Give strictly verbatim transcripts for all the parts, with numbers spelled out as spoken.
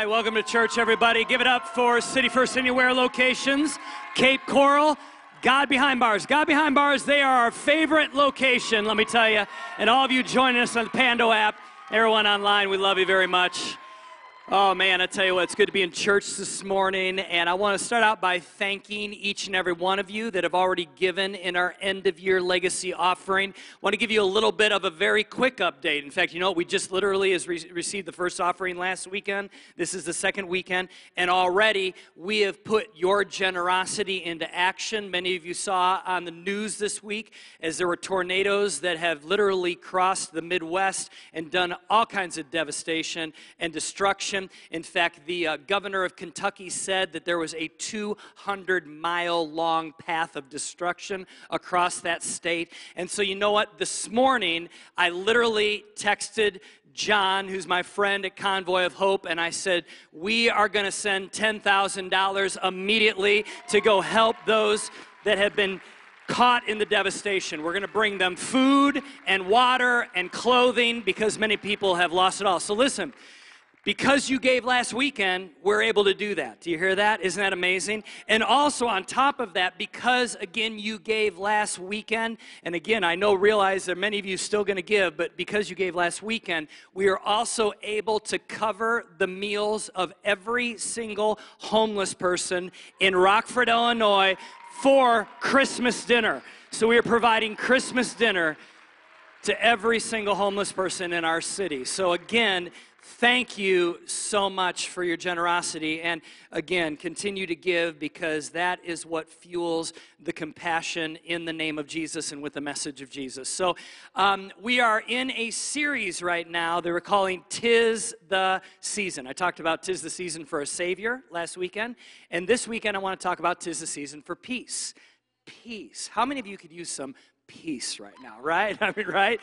right, welcome to church, everybody. Give it up for City First Anywhere locations, Cape Coral, God Behind Bars. God Behind Bars, they are our favorite location, let me tell you. And all of you joining us on the Pando app, everyone online, we love you very much. Oh, man, I tell you what, it's good to be in church this morning. And I want to start out by thanking each and every one of you that have already given in our end-of-year legacy offering. I want to give you a little bit of a very quick update. In fact, you know what? We just literally has re- received the first offering last weekend. This is the second weekend. And already we have put your generosity into action. Many of you saw on the news this week as there were tornadoes that have literally crossed the Midwest and done all kinds of devastation and destruction. In fact, the uh, governor of Kentucky said that there was a two hundred mile long path of destruction across that state. And so you know what? This morning, I literally texted John, who's my friend at Convoy of Hope, and I said, we are going to send ten thousand dollars immediately to go help those that have been caught in the devastation. We're going to bring them food and water and clothing because many people have lost it all. So listen. Because you gave last weekend, we're able to do that. Do you hear that? Isn't that amazing? And also on top of that, because, again, you gave last weekend, and again, I know, realize that many of you are still going to give, but because you gave last weekend, we are also able to cover the meals of every single homeless person in Rockford, Illinois, for Christmas dinner. So we are providing Christmas dinner to every single homeless person in our city. So again, thank you so much for your generosity, and again, continue to give because that is what fuels the compassion in the name of Jesus and with the message of Jesus. So um, we are in a series right now that we're calling Tis the Season. I talked about Tis the Season for a Savior last weekend, and this weekend I want to talk about Tis the Season for Peace. Peace. How many of you could use some peace right now, right? I mean, right?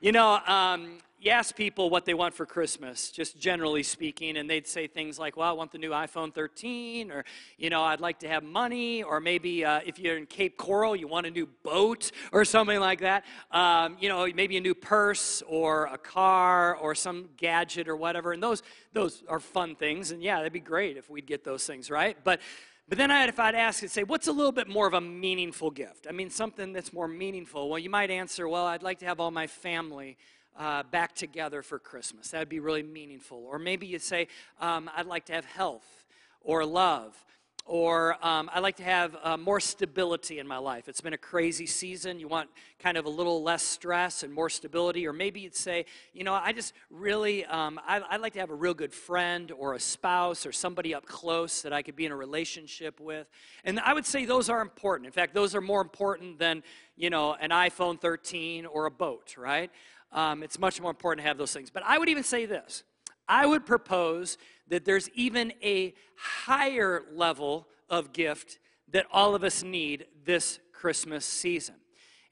You know, um, you ask people what they want for Christmas, just generally speaking, and they'd say things like, well, I want the new iPhone thirteen, or, you know, I'd like to have money, or maybe uh, if you're in Cape Coral, you want a new boat or something like that. Um, you know, maybe a new purse or a car or some gadget or whatever, and those those are fun things, and yeah, that'd be great if we'd get those things, right? But But then I, if I'd ask and say, what's a little bit more of a meaningful gift? I mean, something that's more meaningful. Well, you might answer, well, I'd like to have all my family Uh, back together for Christmas. That would be really meaningful. Or maybe you say, um, I'd like to have health or love, or um, I'd like to have uh, more stability in my life. It's been a crazy season. You want kind of a little less stress and more stability. Or maybe you'd say, you know, I just really, um, I, I'd like to have a real good friend or a spouse or somebody up close that I could be in a relationship with. And I would say those are important. In fact, those are more important than, you know, an iPhone thirteen or a boat, right? Um, it's much more important to have those things. But I would even say this. I would propose that there's even a higher level of gift that all of us need this Christmas season.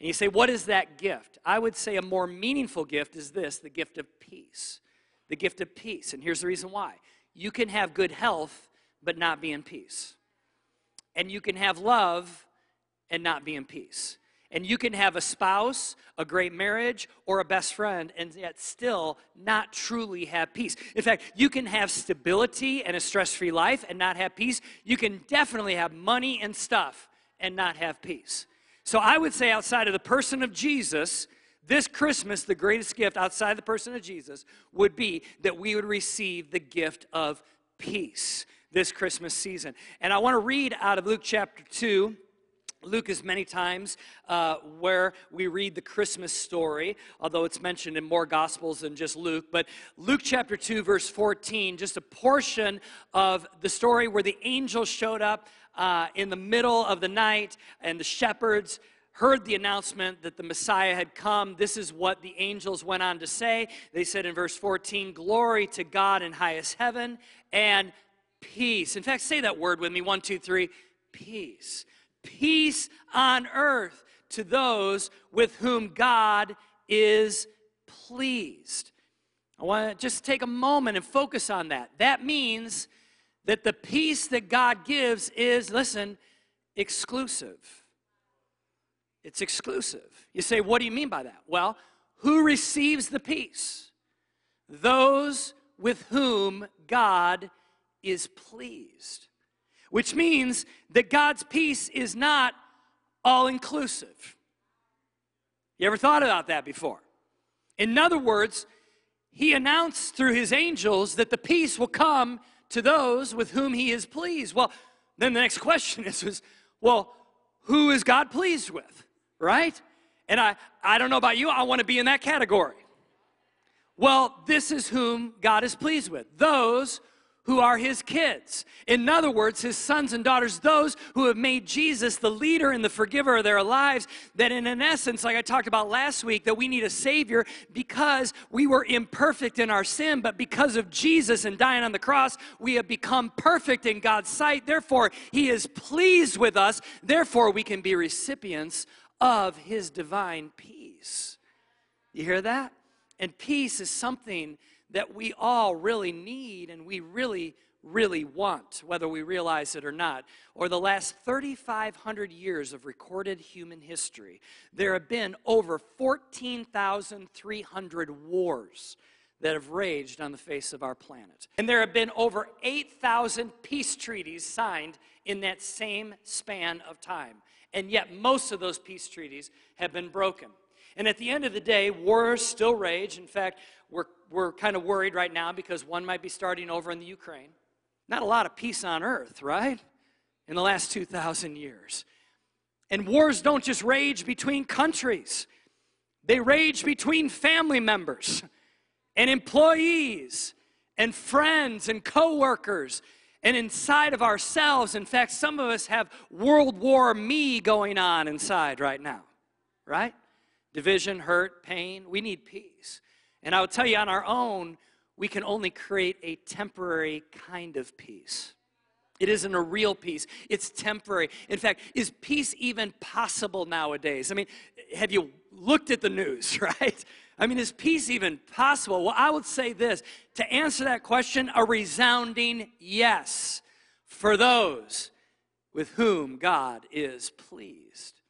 And you say, what is that gift? I would say a more meaningful gift is this, the gift of peace. The gift of peace. And here's the reason why. You can have good health but not be in peace. And you can have love and not be in peace. And you can have a spouse, a great marriage, or a best friend, and yet still not truly have peace. In fact, you can have stability and a stress-free life and not have peace. You can definitely have money and stuff and not have peace. So I would say outside of the person of Jesus, this Christmas, the greatest gift outside the person of Jesus would be that we would receive the gift of peace this Christmas season. And I want to read out of Luke chapter two. Luke is many times uh, where we read the Christmas story, although it's mentioned in more Gospels than just Luke. But Luke chapter two, verse fourteen, just a portion of the story where the angel showed up uh, in the middle of the night, and the shepherds heard the announcement that the Messiah had come. This is what the angels went on to say. They said in verse fourteen, "Glory to God in highest heaven and peace." In fact, say that word with me, one, two, three, peace. Peace on earth to those with whom God is pleased. I want to just take a moment and focus on that. That means that the peace that God gives is, listen, exclusive. It's exclusive. You say, what do you mean by that? Well, who receives the peace? Those with whom God is pleased, which means that God's peace is not all-inclusive. You ever thought about that before? In other words, he announced through his angels that the peace will come to those with whom he is pleased. Well, then the next question is, is well, who is God pleased with, right? And I, I don't know about you, I want to be in that category. Well, this is whom God is pleased with, those who are his kids. In other words, his sons and daughters, those who have made Jesus the leader and the forgiver of their lives, that in an essence, like I talked about last week, that we need a Savior because we were imperfect in our sin, but because of Jesus and dying on the cross, we have become perfect in God's sight. Therefore, he is pleased with us. Therefore, we can be recipients of his divine peace. You hear that? And peace is something that we all really need and we really, really want, whether we realize it or not. Over the last three thousand five hundred years of recorded human history, there have been over fourteen thousand three hundred wars that have raged on the face of our planet. And there have been over eight thousand peace treaties signed in that same span of time. And yet most of those peace treaties have been broken. And at the end of the day, wars still rage. In fact, we're, we're kind of worried right now because one might be starting over in the Ukraine. Not a lot of peace on earth, right? In the last two thousand years. And wars don't just rage between countries. They rage between family members and employees and friends and coworkers and inside of ourselves. In fact, some of us have World War Me going on inside right now, right? Division, hurt, pain. We need peace. And I would tell you, on our own, we can only create a temporary kind of peace. It isn't a real peace. It's temporary. In fact, is peace even possible nowadays? I mean, have you looked at the news, right? I mean, is peace even possible? Well, I would say this. To answer that question, a resounding yes for those with whom God is pleased.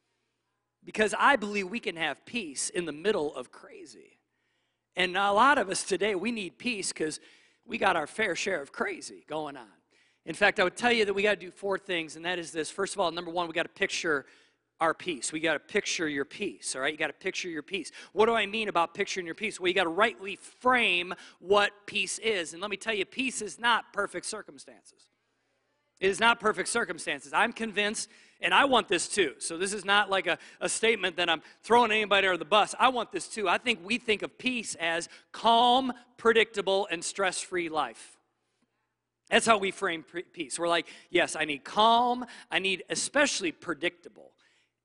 Because I believe we can have peace in the middle of crazy. And a lot of us today, we need peace because we got our fair share of crazy going on. In fact, I would tell you that we got to do four things, and that is this. First of all, number one, we got to picture our peace. We got to picture your peace, all right? You got to picture your peace. What do I mean about picturing your peace? Well, you got to rightly frame what peace is. And let me tell you, peace is not perfect circumstances. It is not perfect circumstances. I'm convinced, and I want this too. So this is not like a, a statement that I'm throwing anybody under the bus. I want this too. I think we think of peace as calm, predictable, and stress-free life. That's how we frame peace. We're like, yes, I need calm. I need especially predictable.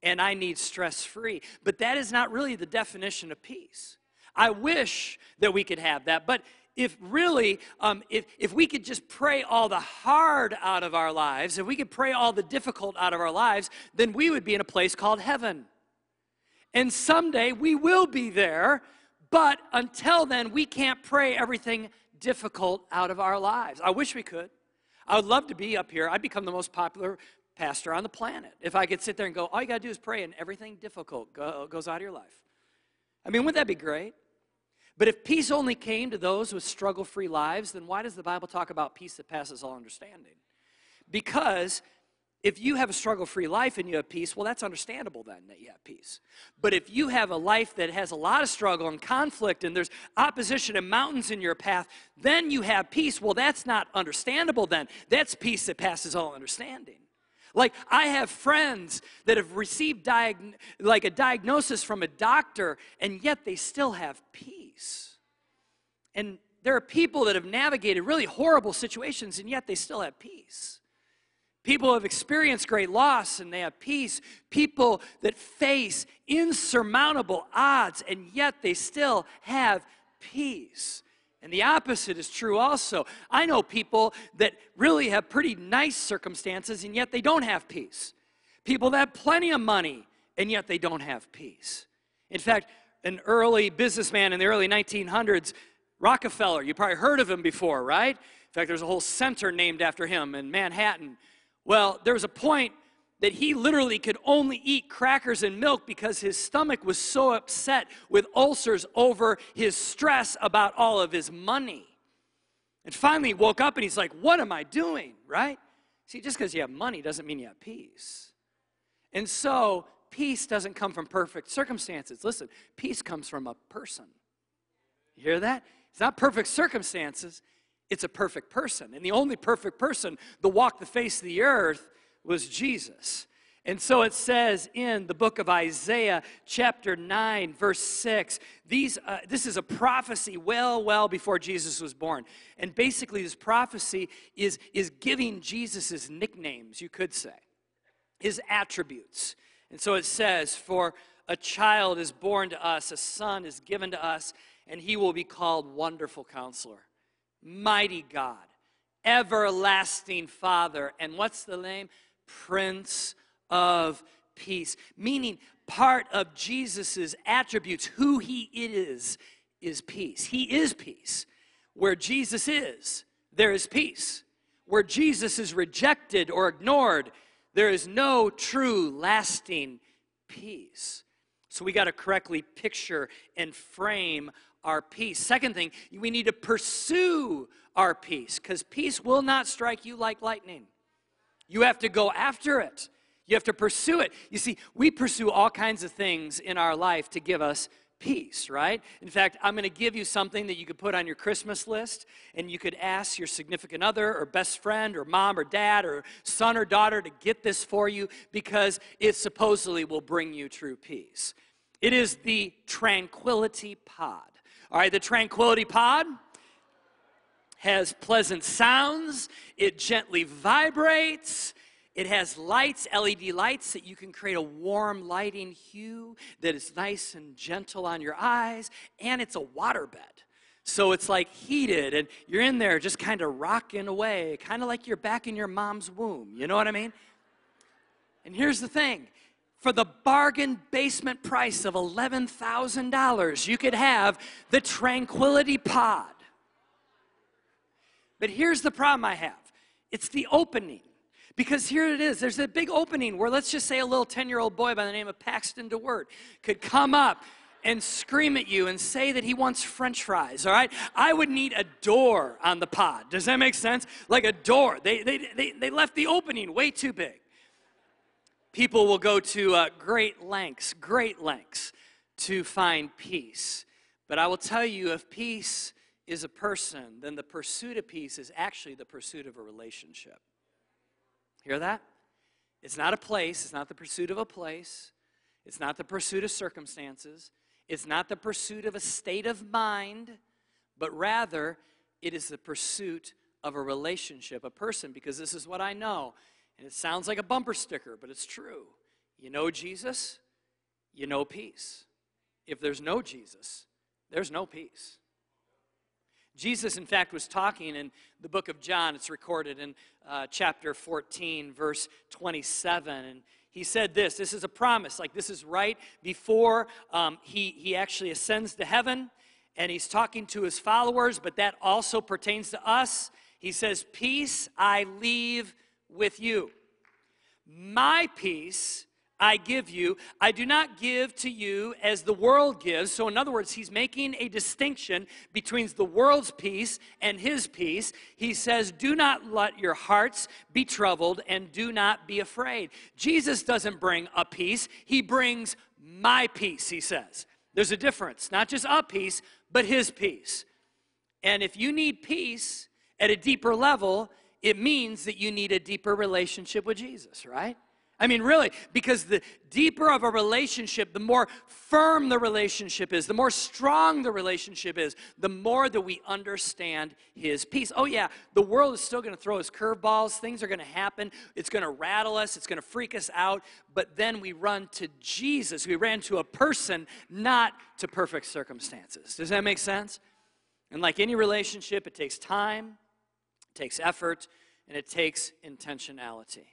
And I need stress-free. But that is not really the definition of peace. I wish that we could have that. But If really, um, if, if we could just pray all the hard out of our lives, if we could pray all the difficult out of our lives, then we would be in a place called heaven. And someday we will be there, but until then, we can't pray everything difficult out of our lives. I wish we could. I would love to be up here. I'd become the most popular pastor on the planet if I could sit there and go, all you got to do is pray and everything difficult go, goes out of your life. I mean, wouldn't that be great? But if peace only came to those with struggle-free lives, then why does the Bible talk about peace that passes all understanding? Because if you have a struggle-free life and you have peace, well, that's understandable then that you have peace. But if you have a life that has a lot of struggle and conflict and there's opposition and mountains in your path, then you have peace. Well, that's not understandable then. That's peace that passes all understanding. Like, I have friends that have received diag- like a diagnosis from a doctor, and yet they still have peace. And there are people that have navigated really horrible situations, and yet they still have peace. People have experienced great loss, and they have peace. People that face insurmountable odds, and yet they still have peace. And the opposite is true also. I know people that really have pretty nice circumstances, and yet they don't have peace. People that have plenty of money, and yet they don't have peace. In fact, an early businessman in the early nineteen hundreds, Rockefeller, you probably heard of him before, right? In fact, there's a whole center named after him in Manhattan. Well, there was a point that he literally could only eat crackers and milk because his stomach was so upset with ulcers over his stress about all of his money. And finally he woke up and he's like, what am I doing, right? See, just because you have money doesn't mean you have peace. And so peace doesn't come from perfect circumstances. Listen, peace comes from a person. You hear that? It's not perfect circumstances. It's a perfect person. And the only perfect person that walked the face of the earth was Jesus. And so it says in the book of Isaiah, chapter nine, verse six, these, uh, this is a prophecy well, well before Jesus was born. And basically this prophecy is, is giving Jesus' nicknames, you could say, his attributes. And so it says, for a child is born to us, a son is given to us, and he will be called Wonderful Counselor, Mighty God, Everlasting Father, and what's the name? Prince of Peace. Meaning, part of Jesus' attributes, who he is, is peace. He is peace. Where Jesus is, there is peace. Where Jesus is rejected or ignored, there is no true, lasting peace. So we got to correctly picture and frame our peace. Second thing, we need to pursue our peace, because peace will not strike you like lightning. You have to go after it. You have to pursue it. You see, we pursue all kinds of things in our life to give us peace, right? In fact, I'm going to give you something that you could put on your Christmas list, and you could ask your significant other or best friend or mom or dad or son or daughter to get this for you, because it supposedly will bring you true peace. It is the Tranquility Pod. All right, the Tranquility Pod has pleasant sounds. It gently vibrates. It has lights, L E D lights, that you can create a warm lighting hue that is nice and gentle on your eyes. And it's a waterbed. So it's like heated, and you're in there just kind of rocking away, kind of like you're back in your mom's womb. You know what I mean? And here's the thing. For the bargain basement price of eleven thousand dollars, you could have the Tranquility Pod. But here's the problem I have. It's the opening. Because here it is. There's a big opening where, let's just say, a little ten-year-old boy by the name of Paxton DeWart could come up and scream at you and say that he wants french fries, all right? I would need a door on the pod. Does that make sense? Like a door. They, they, they, they left the opening way too big. People will go to uh, great lengths, great lengths to find peace. But I will tell you, if peace is a person, then the pursuit of peace is actually the pursuit of a relationship. Hear that? It's not a place. It's not the pursuit of a place. It's not the pursuit of circumstances. It's not the pursuit of a state of mind, but rather it is the pursuit of a relationship, a person, because this is what I know. And it sounds like a bumper sticker, but it's true. You know Jesus, you know peace. If there's no Jesus, there's no peace. Jesus, in fact, was talking in the book of John. It's recorded in uh, chapter fourteen, verse twenty-seven. And he said this. This is a promise. Like, this is right before um, he, he actually ascends to heaven. And he's talking to his followers, but that also pertains to us. He says, peace I leave with you. My peace I give you. I do not give to you as the world gives. So in other words, he's making a distinction between the world's peace and his peace. He says, do not let your hearts be troubled and do not be afraid. Jesus doesn't bring a peace. He brings my peace, he says. There's a difference. Not just a peace, but his peace. And if you need peace at a deeper level, it means that you need a deeper relationship with Jesus, right? I mean, really, because the deeper of a relationship, the more firm the relationship is, the more strong the relationship is, the more that we understand his peace. Oh, yeah, the world is still going to throw us curveballs. Things are going to happen. It's going to rattle us. It's going to freak us out. But then we run to Jesus. We ran to a person, not to perfect circumstances. Does that make sense? And like any relationship, it takes time. It takes effort, and it takes intentionality.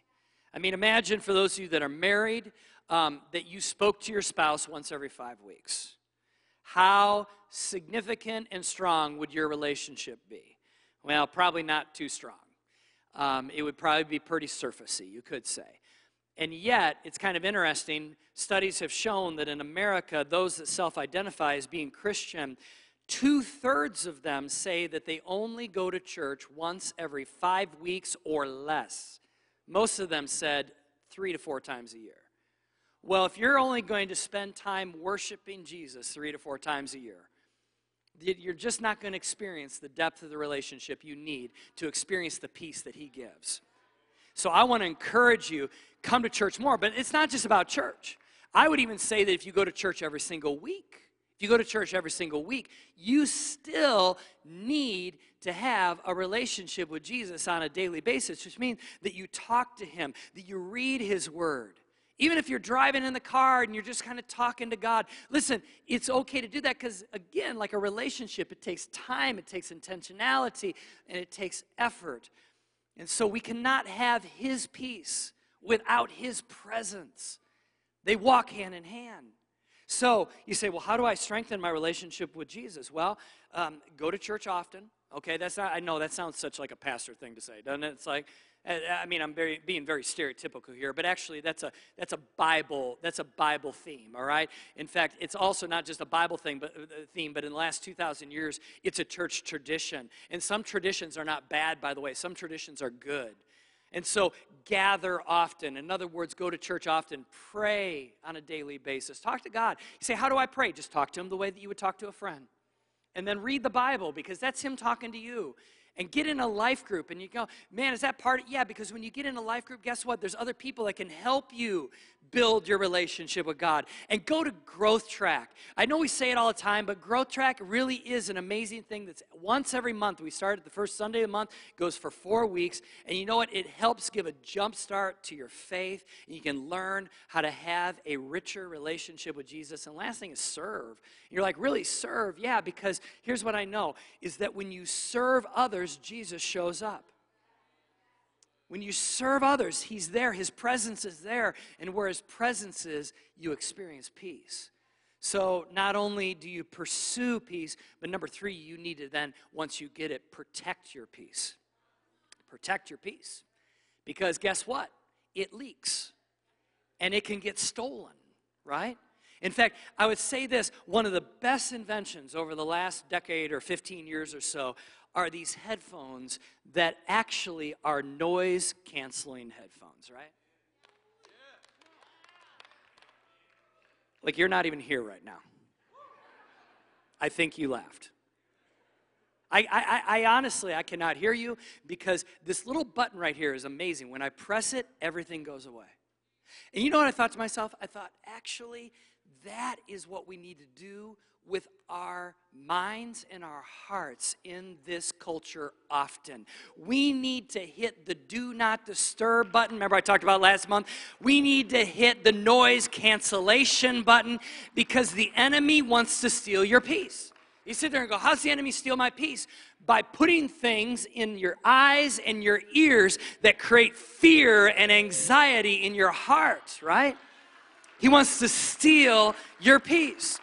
I mean, imagine for those of you that are married, um, that you spoke to your spouse once every five weeks. How significant and strong would your relationship be? Well, probably not too strong. Um, it would probably be pretty surfacey, you could say. And yet, it's kind of interesting. Studies have shown that in America, those that self-identify as being Christian Two-thirds of them say that they only go to church once every five weeks or less. Most of them said three to four times a year. Well, if you're only going to spend time worshiping Jesus three to four times a year, you're just not going to experience the depth of the relationship you need to experience the peace that he gives. So I want to encourage you, come to church more. But it's not just about church. I would even say that if you go to church every single week, if you go to church every single week, you still need to have a relationship with Jesus on a daily basis, which means that you talk to him, that you read his word. Even if you're driving in the car and you're just kind of talking to God, listen, it's okay to do that because, again, like a relationship, it takes time, it takes intentionality, and it takes effort. And so we cannot have his peace without his presence. They walk hand in hand. So you say, well, how do I strengthen my relationship with Jesus? Well, um, go to church often. Okay, that's not, I know that sounds such like a pastor thing to say, doesn't it? It's like, I mean, I'm very, being very stereotypical here, but actually that's a that's a Bible that's a Bible theme, all right? In fact, it's also not just a Bible thing, but uh, theme, but in the last two thousand years, it's a church tradition. And some traditions are not bad, by the way. Some traditions are good. And so gather often. In other words, go to church often. Pray on a daily basis. Talk to God. You say, how do I pray? Just talk to him the way that you would talk to a friend. And then read the Bible because that's him talking to you. And get in a life group, and you go, man, is that part of it? Yeah, because when you get in a life group, guess what? There's other people that can help you build your relationship with God. And go to Growth Track. I know we say it all the time, but Growth Track really is an amazing thing that's once every month. We start at the first Sunday of the month, goes for four weeks, and you know what? It helps give a jump start to your faith, and you can learn how to have a richer relationship with Jesus. And last thing is serve. You're like, really, serve? Yeah, because here's what I know, is that when you serve others, Jesus shows up. When you serve others, he's there. His presence is there. And where his presence is, you experience peace. So not only do you pursue peace, but number three, you need to then, once you get it, protect your peace. Protect your peace. Because guess what? It leaks. And it can get stolen, right? In fact, I would say this, one of the best inventions over the last decade or fifteen years or so are these headphones that actually are noise-canceling headphones, right? Yeah. Like, you're not even here right now. I think you laughed. I, I, I honestly, I cannot hear you because this little button right here is amazing. When I press it, everything goes away. And you know what I thought to myself? I thought, actually, that is what we need to do with our minds and our hearts in this culture often. We need to hit the do not disturb button. Remember I talked about last month? We need to hit the noise cancellation button because the enemy wants to steal your peace. You sit there and go, how's the enemy steal my peace? By putting things in your eyes and your ears that create fear and anxiety in your heart, right? He wants to steal your peace.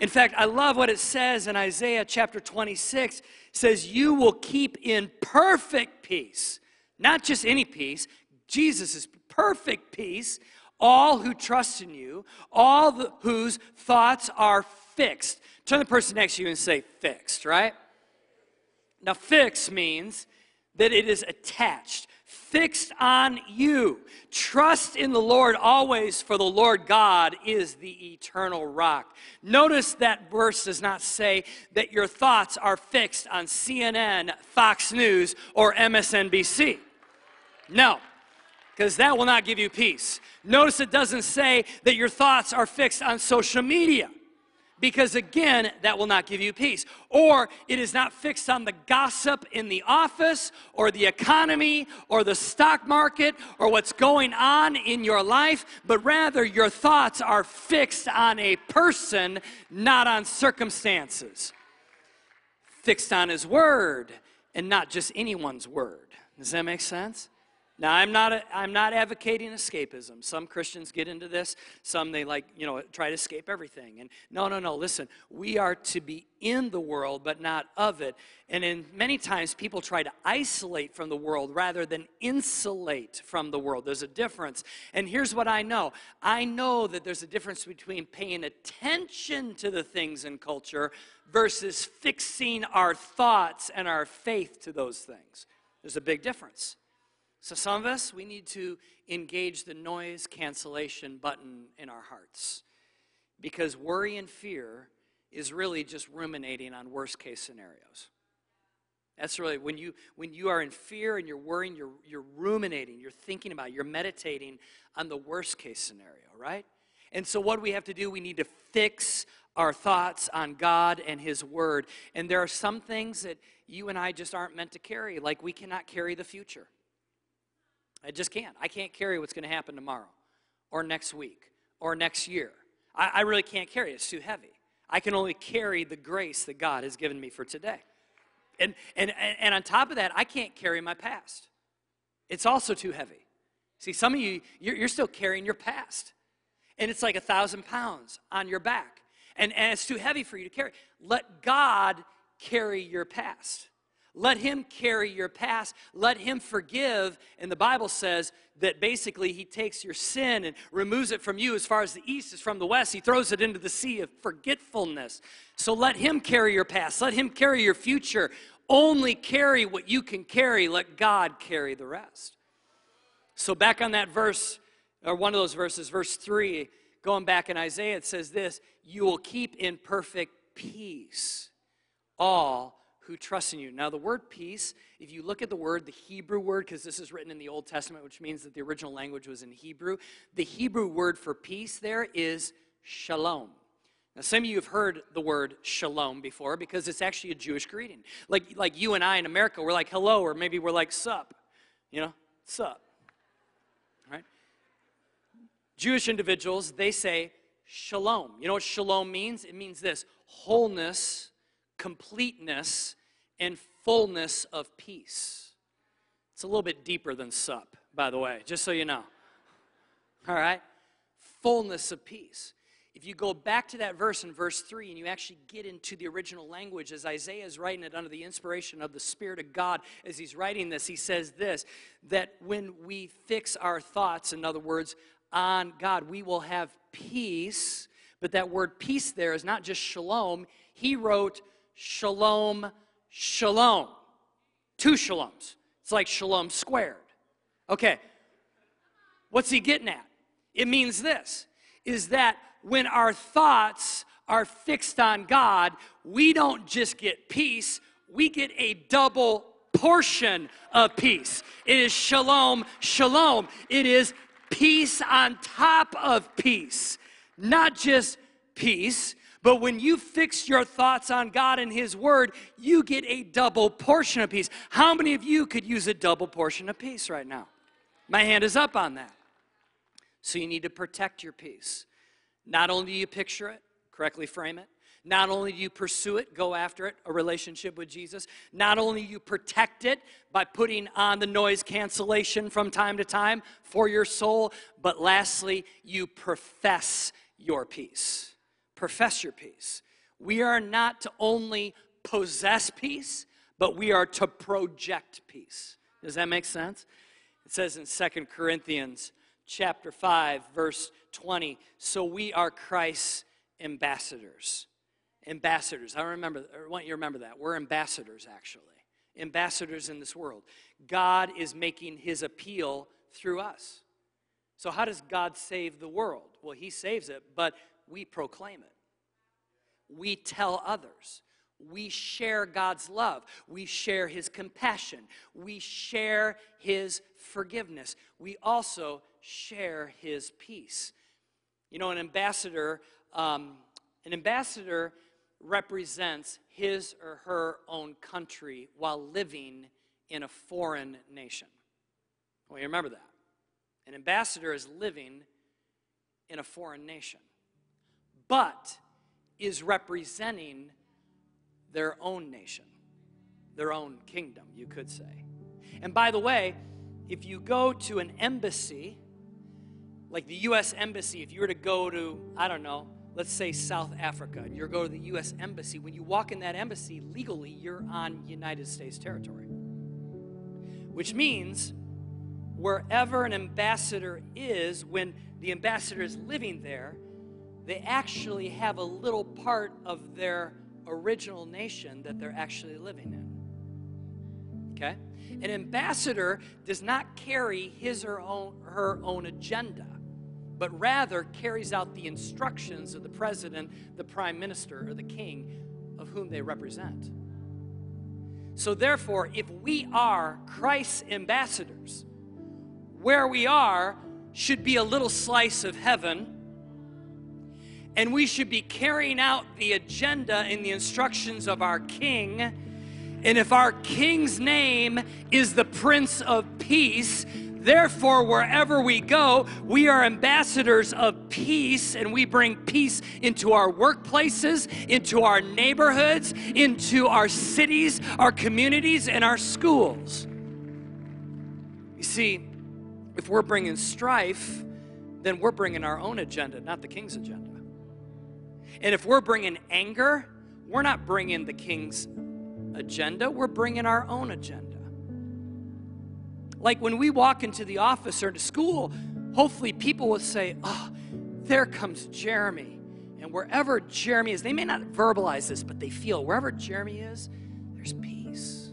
In fact, I love what it says in Isaiah chapter twenty-six. It says, you will keep in perfect peace, not just any peace, Jesus' perfect peace, all who trust in you, all the, whose thoughts are fixed. Turn to the person next to you and say, fixed, right? Now, fixed means that it is attached, fixed on you. Trust in the Lord always, for the Lord God is the eternal rock. Notice that verse does not say that your thoughts are fixed on C N N, Fox News, or M S N B C. No, because that will not give you peace. Notice it doesn't say that your thoughts are fixed on social media. Because, again, that will not give you peace. Or it is not fixed on the gossip in the office or the economy or the stock market or what's going on in your life, but rather your thoughts are fixed on a person, not on circumstances. Fixed on his word and not just anyone's word. Does that make sense? Now, I'm not a, I'm not advocating escapism. Some Christians get into this. Some, they like, you know, try to escape everything. And no, no, no, listen. We are to be in the world, but not of it. And in many times, people try to isolate from the world rather than insulate from the world. There's a difference. And here's what I know. I know that there's a difference between paying attention to the things in culture versus fixing our thoughts and our faith to those things. There's a big difference. So some of us, we need to engage the noise cancellation button in our hearts, because worry and fear is really just ruminating on worst-case scenarios. That's really, when you when you are in fear and you're worrying, you're, you're ruminating, you're thinking about it, you're meditating on the worst-case scenario, right? And so what do we have to do? We need to fix our thoughts on God and His Word. And there are some things that you and I just aren't meant to carry, like we cannot carry the future. I just can't. I can't carry what's going to happen tomorrow or next week or next year. I, I really can't carry it. It's too heavy. I can only carry the grace that God has given me for today. And, and, and on top of that, I can't carry my past. It's also too heavy. See, some of you, you're, you're still carrying your past. And it's like a thousand pounds on your back. And, and it's too heavy for you to carry. Let God carry your past. Let Him carry your past. Let Him forgive. And the Bible says that basically He takes your sin and removes it from you as far as the east is from the west. He throws it into the sea of forgetfulness. So let Him carry your past. Let Him carry your future. Only carry what you can carry. Let God carry the rest. So back on that verse, or one of those verses, verse three, going back in Isaiah, it says this: you will keep in perfect peace all who trust in you. Now, the word peace, if you look at the word, the Hebrew word, because this is written in the Old Testament, which means that the original language was in Hebrew, the Hebrew word for peace there is shalom. Now, some of you have heard the word shalom before, because it's actually a Jewish greeting. Like, like you and I in America, we're like hello, or maybe we're like sup, you know, sup, right? Jewish individuals, they say shalom. You know what shalom means? It means this: wholeness, completeness, and fullness of peace. It's a little bit deeper than sup, by the way, just so you know. All right? Fullness of peace. If you go back to that verse in verse three and you actually get into the original language as Isaiah is writing it under the inspiration of the Spirit of God, as he's writing this, he says this, that when we fix our thoughts, in other words, on God, we will have peace. But that word peace there is not just shalom. He wrote shalom, shalom. Two shaloms. It's like shalom squared. Okay. What's he getting at? It means this, is that when our thoughts are fixed on God, we don't just get peace, we get a double portion of peace. It is shalom, shalom. It is peace on top of peace. Not just peace, but when you fix your thoughts on God and His Word, you get a double portion of peace. How many of you could use a double portion of peace right now? My hand is up on that. So you need to protect your peace. Not only do you picture it, correctly frame it. Not only do you pursue it, go after it, a relationship with Jesus. Not only do you protect it by putting on the noise cancellation from time to time for your soul, but lastly, you profess your peace. Profess your peace. We are not to only possess peace, but we are to project peace. Does that make sense? It says in Second Corinthians chapter five, verse twenty, so we are Christ's ambassadors. Ambassadors. I remember, I want you to remember that. We're ambassadors, actually. Ambassadors in this world. God is making His appeal through us. So how does God save the world? Well, He saves it, but we proclaim it. We tell others. We share God's love. We share His compassion. We share His forgiveness. We also share His peace. You know, an ambassador, um, an ambassador represents his or her own country while living in a foreign nation. Well, you remember that. An ambassador is living in a foreign nation, but is representing their own nation, their own kingdom, you could say. And by the way, if you go to an embassy, like the U S Embassy, if you were to go to, I don't know, let's say South Africa, and you're going to the U S Embassy, when you walk in that embassy, legally, you're on United States territory. Which means wherever an ambassador is, when the ambassador is living there, they actually have a little part of their original nation that they're actually living in, okay? An ambassador does not carry his or own, her own agenda, but rather carries out the instructions of the president, the prime minister, or the king of whom they represent. So therefore, if we are Christ's ambassadors, where we are should be a little slice of heaven, and we should be carrying out the agenda and the instructions of our king. And if our king's name is the Prince of Peace, therefore, wherever we go, we are ambassadors of peace, and we bring peace into our workplaces, into our neighborhoods, into our cities, our communities, and our schools. You see, if we're bringing strife, then we're bringing our own agenda, not the king's agenda. And if we're bringing anger, we're not bringing the king's agenda, we're bringing our own agenda. Like when we walk into the office or to school, hopefully people will say, oh, there comes Jeremy. And wherever Jeremy is, they may not verbalize this, but they feel wherever Jeremy is, there's peace.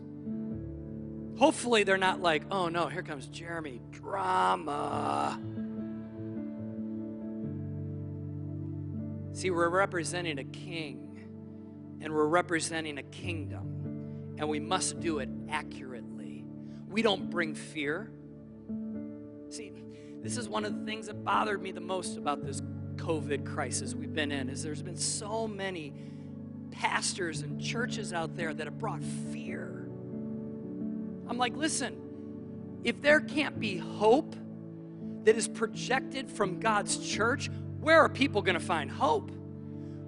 Hopefully they're not like, oh no, here comes Jeremy, drama. See, we're representing a king, and we're representing a kingdom, and we must do it accurately. We don't bring fear. See, this is one of the things that bothered me the most about this COVID crisis we've been in, is there's been so many pastors and churches out there that have brought fear. I'm like, listen, if there can't be hope that is projected from God's church, where are people going to find hope?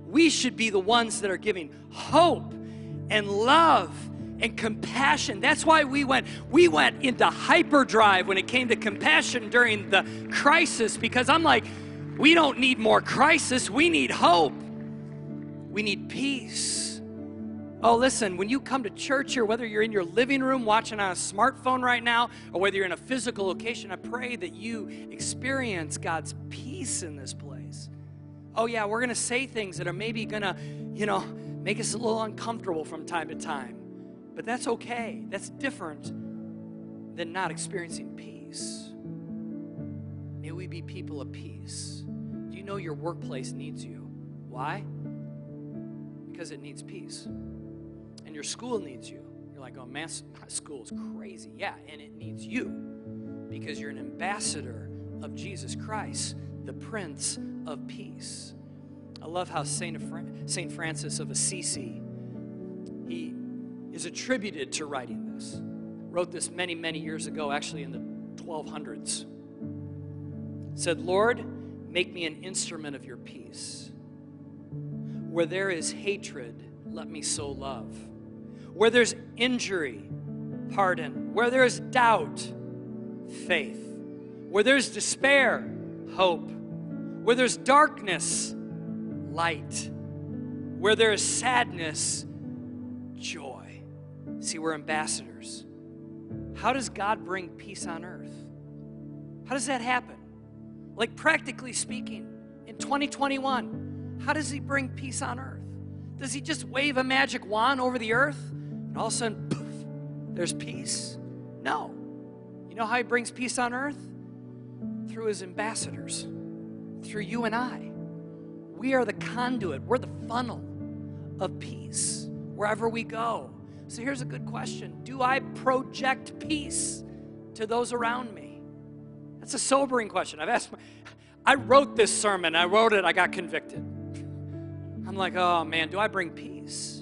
We should be the ones that are giving hope and love and compassion. That's why we went, we went into hyperdrive when it came to compassion during the crisis, because I'm like, we don't need more crisis. We need hope. We need peace. Oh, listen, when you come to church here, whether you're in your living room watching on a smartphone right now, or whether you're in a physical location, I pray that you experience God's peace in this place. Oh yeah, we're going to say things that are maybe going to, you know, make us a little uncomfortable from time to time. But that's okay. That's different than not experiencing peace. May we be people of peace. Do you know your workplace needs you? Why? Because it needs peace. And your school needs you. You're like, oh man, school is crazy. Yeah, and it needs you because you're an ambassador of Jesus Christ, the Prince of Peace. I love how Saint Saint Francis of Assisi, he is attributed to writing this. Wrote this many, many years ago, actually in the twelve hundreds. Said, Lord, make me an instrument of your peace. Where there is hatred, let me sow love. Where there's injury, pardon. Where there is doubt, faith. Where there's despair, hope. Where there's darkness, light. Where there is sadness, joy. See, we're ambassadors. How does God bring peace on earth? How does that happen? Like practically speaking, in twenty twenty-one, how does he bring peace on earth? Does he just wave a magic wand over the earth and all of a sudden, poof, there's peace? No. You know how he brings peace on earth? Through his ambassadors. Through you and I. We are the conduit. We're the funnel of peace wherever we go. So here's a good question. Do I project peace to those around me? That's a sobering question. I've asked my, I wrote this sermon. I wrote it. I got convicted. I'm like, oh man, do I bring peace?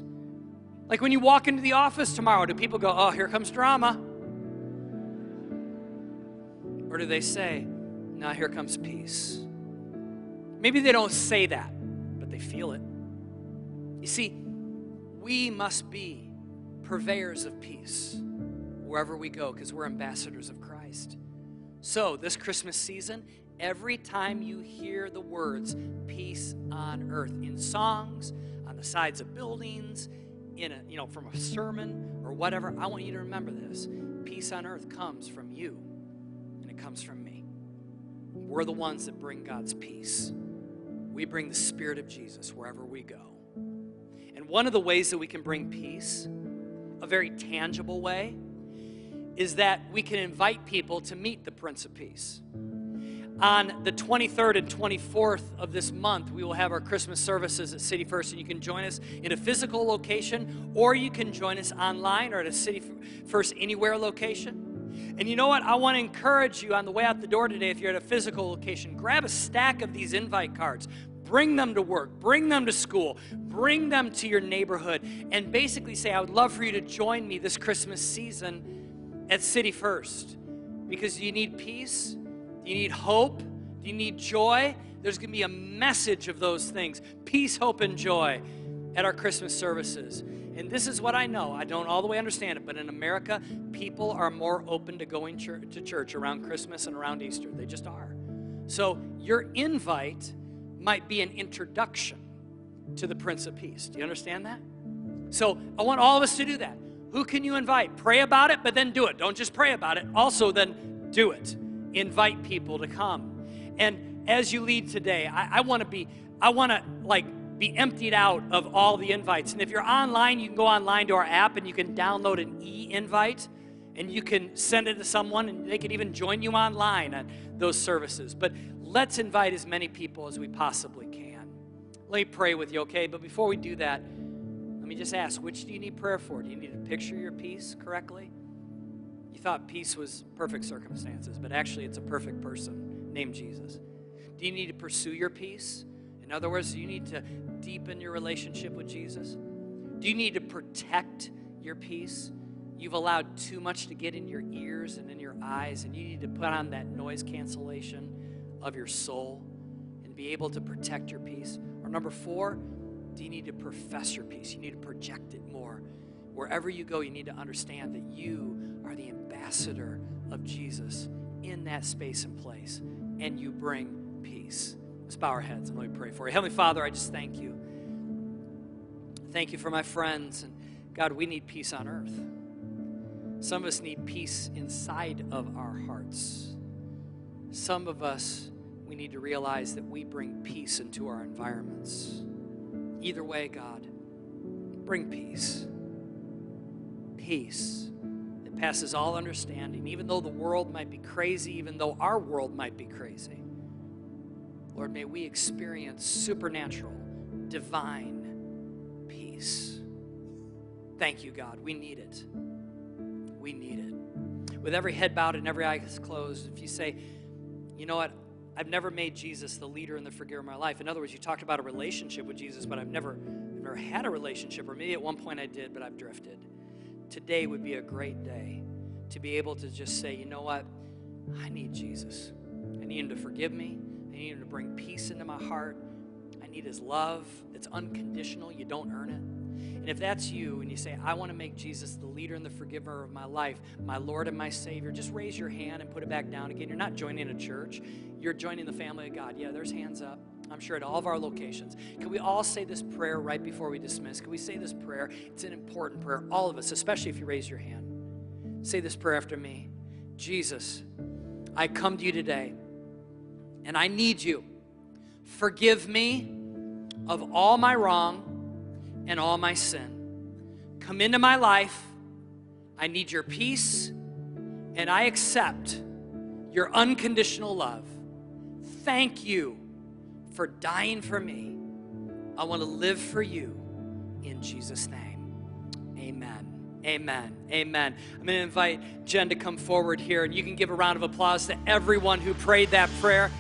Like when you walk into the office tomorrow, do people go, oh, here comes drama? Or do they say, now here comes peace? Maybe they don't say that, but they feel it. You see, we must be purveyors of peace wherever we go, because we're ambassadors of Christ. So this Christmas season, every time you hear the words peace on earth in songs, on the sides of buildings, in a, you know, from a sermon or whatever, I want you to remember this. Peace on earth comes from you, and it comes from me. We're the ones that bring God's peace. We bring the Spirit of Jesus wherever we go. And one of the ways that we can bring peace, a very tangible way, is that we can invite people to meet the Prince of Peace. On the twenty-third and twenty-fourth of this month, we will have our Christmas services at City First, and you can join us in a physical location, or you can join us online or at a City First Anywhere location. And you know what? I want to encourage you on the way out the door today, if you're at a physical location, grab a stack of these invite cards. Bring them to work, bring them to school, bring them to your neighborhood, and basically say, I would love for you to join me this Christmas season at City First, because you need peace. You need hope. You need joy. There's going to be a message of those things, peace, hope, and joy at our Christmas services. And this is what I know. I don't all the way understand it, but in America, people are more open to going to church around Christmas and around Easter. They just are. So your invite might be an introduction to the Prince of Peace. Do you understand that? So I want all of us to do that. Who can you invite? Pray about it, but then do it. Don't just pray about it. Also, then do it. Invite people to come. And as you lead today, I, I want to be, I want to like be emptied out of all the invites. And if you're online, you can go online to our app and you can download an e-invite and you can send it to someone and they can even join you online on those services. But let's invite as many people as we possibly can. Let me pray with you, okay? But before we do that, let me just ask, which do you need prayer for? Do you need to picture your peace correctly? You thought peace was perfect circumstances, but actually it's a perfect person named Jesus. Do you need to pursue your peace? In other words, do you need to deepen your relationship with Jesus? Do you need to protect your peace? You've allowed too much to get in your ears and in your eyes, and you need to put on that noise cancellation of your soul and be able to protect your peace. Or number four, do you need to profess your peace? You need to project it more. Wherever you go, you need to understand that you are the ambassador of Jesus in that space and place, and you bring peace. Let's bow our heads and let me pray for you. Heavenly Father, I just thank you. Thank you for my friends. And God, we need peace on earth. Some of us need peace inside of our hearts. Some of us, we need to realize that we bring peace into our environments. Either way, God, bring peace. Peace. Passes all understanding, even though the world might be crazy, even though our world might be crazy. Lord, may we experience supernatural, divine peace. Thank you, God. We need it. We need it. With every head bowed and every eye closed, if you say, you know what, I've never made Jesus the leader and the forgiver of my life. In other words, you talked about a relationship with Jesus, but I've never, I've never had a relationship, or maybe at one point I did, but I've drifted. Today would be a great day to be able to just say, you know what, I need Jesus. I need him to forgive me. I need him to bring peace into my heart. I need his love. It's unconditional. You don't earn it. And if that's you and you say, I want to make Jesus the leader and the forgiver of my life, my Lord and my Savior, just raise your hand and put it back down again. You're not joining a church. You're joining the family of God. Yeah, there's hands up. I'm sure at all of our locations. Can we all say this prayer right before we dismiss? Can we say this prayer? It's an important prayer, all of us, especially if you raise your hand. Say this prayer after me. Jesus, I come to you today, and I need you. Forgive me of all my wrong and all my sin. Come into my life. I need your peace, and I accept your unconditional love. Thank you for dying for me. I want to live for you in Jesus' name. Amen. Amen. Amen. I'm going to invite Jen to come forward here, and you can give a round of applause to everyone who prayed that prayer.